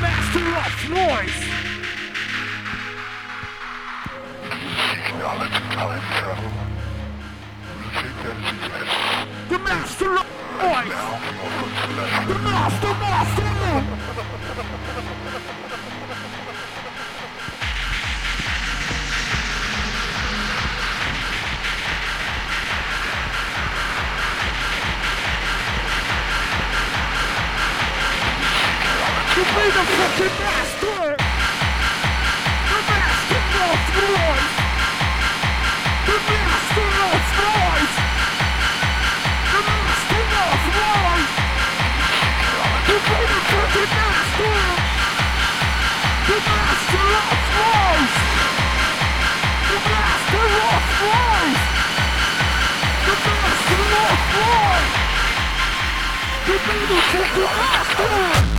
master, of noise. Seeking knowledge of time travel. We take that as it is. The master of noise. Now we offer celestial. The master. To be the fucking master! The master of noise! The master of noise! The master of noise! To be the fucking master! The master of noise! The master of noise! The master of noise! To be the fucking master! The master, master!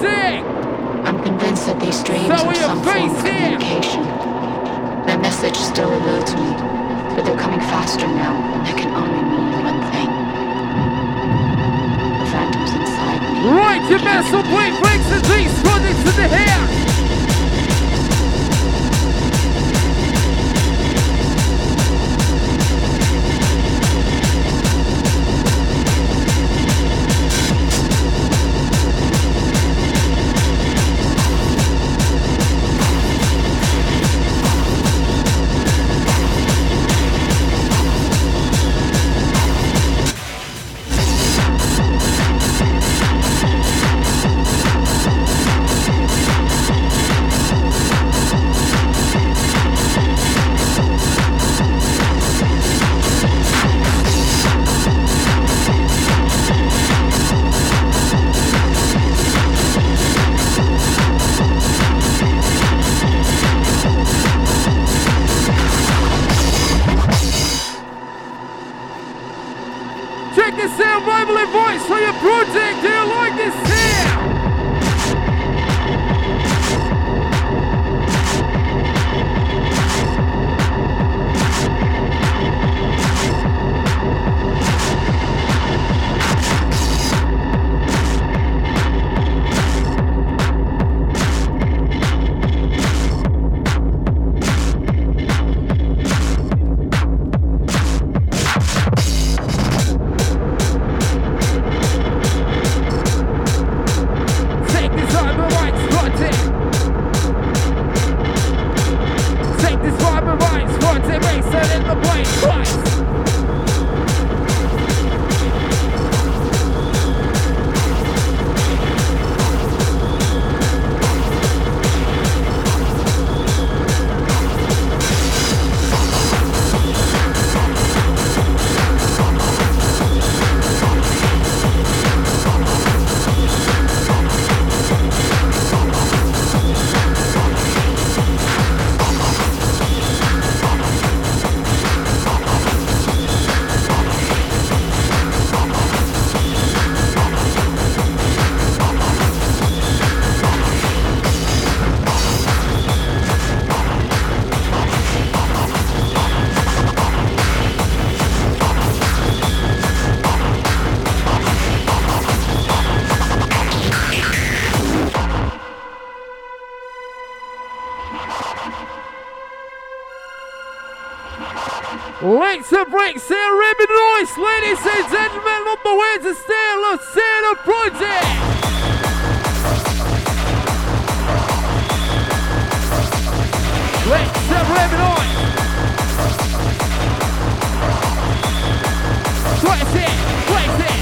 Sing! I'm convinced that these dreams are some form of communication. Their message still eludes me, but they're coming faster now, and that can only mean one thing. The phantoms inside me. Right, your vessel blink breaks the least, running to the hair! Links and breaks here, ribbon noise, ladies and gentlemen, look the way to stay, look, see the project! Links and ribbon noise! Twice it, twice it!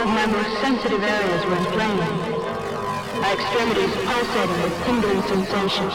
all of my most sensitive areas were inflamed, my extremities pulsating with tingling sensation.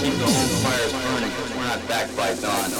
keep the whole fires burning because we're not back by dawn.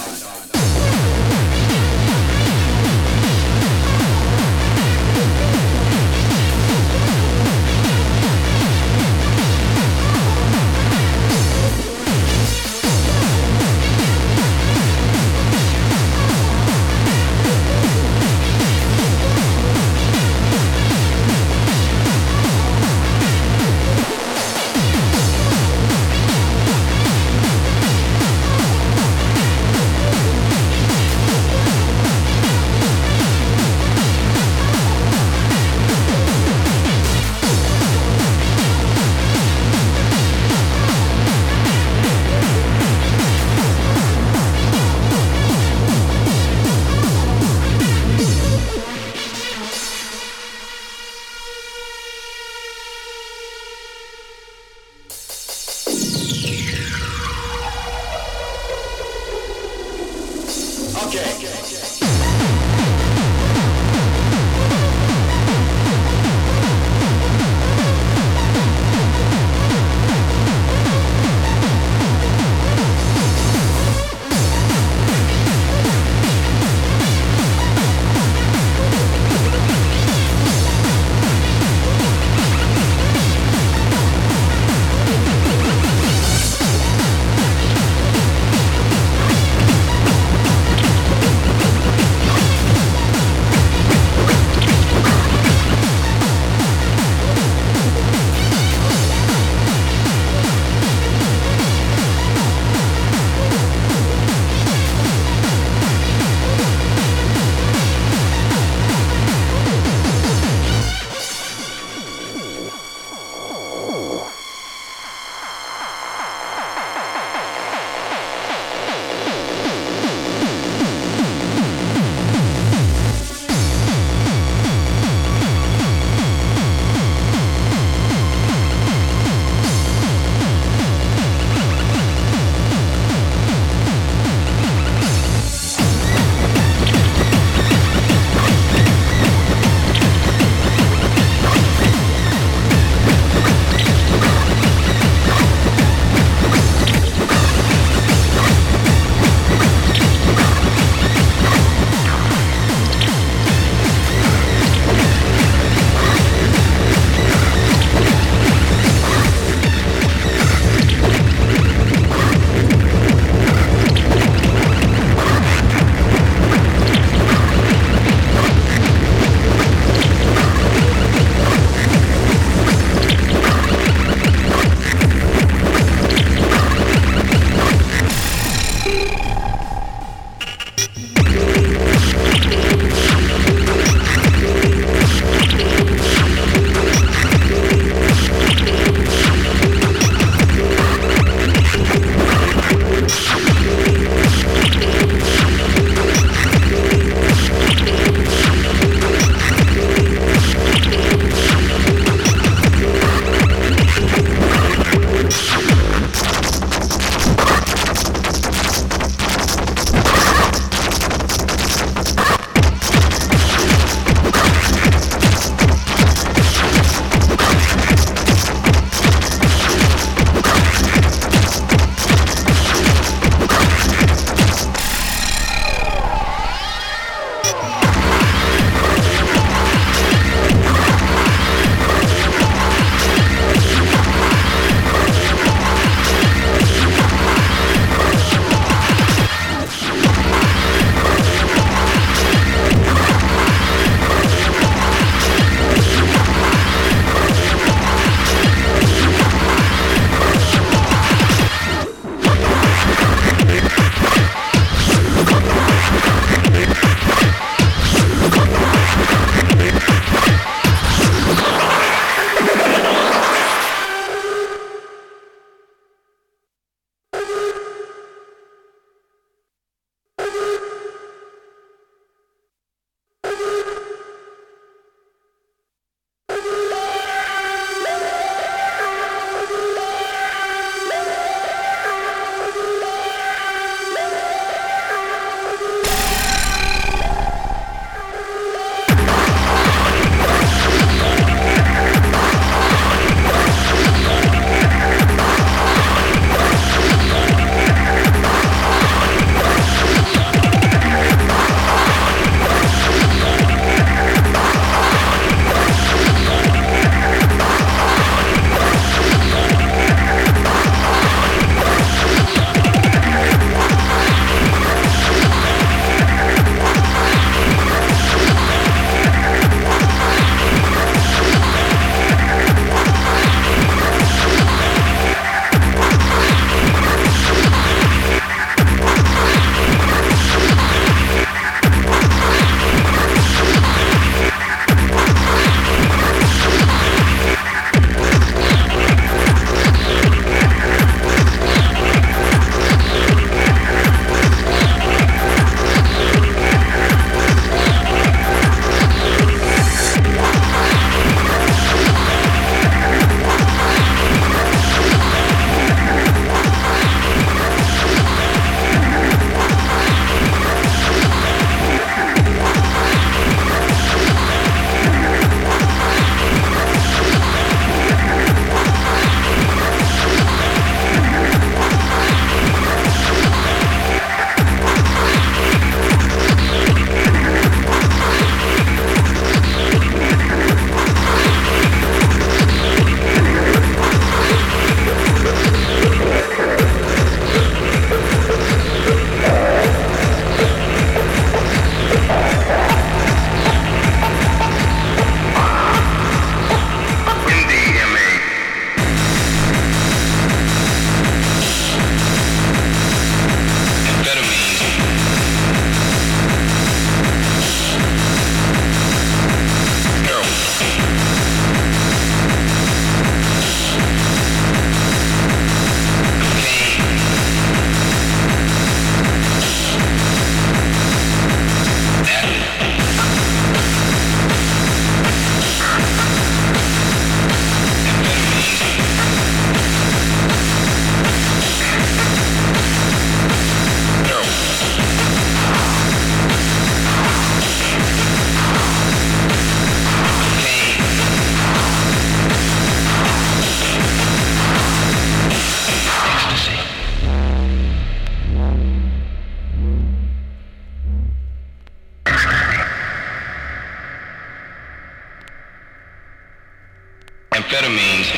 amphetamines.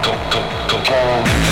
Go, go, go, go.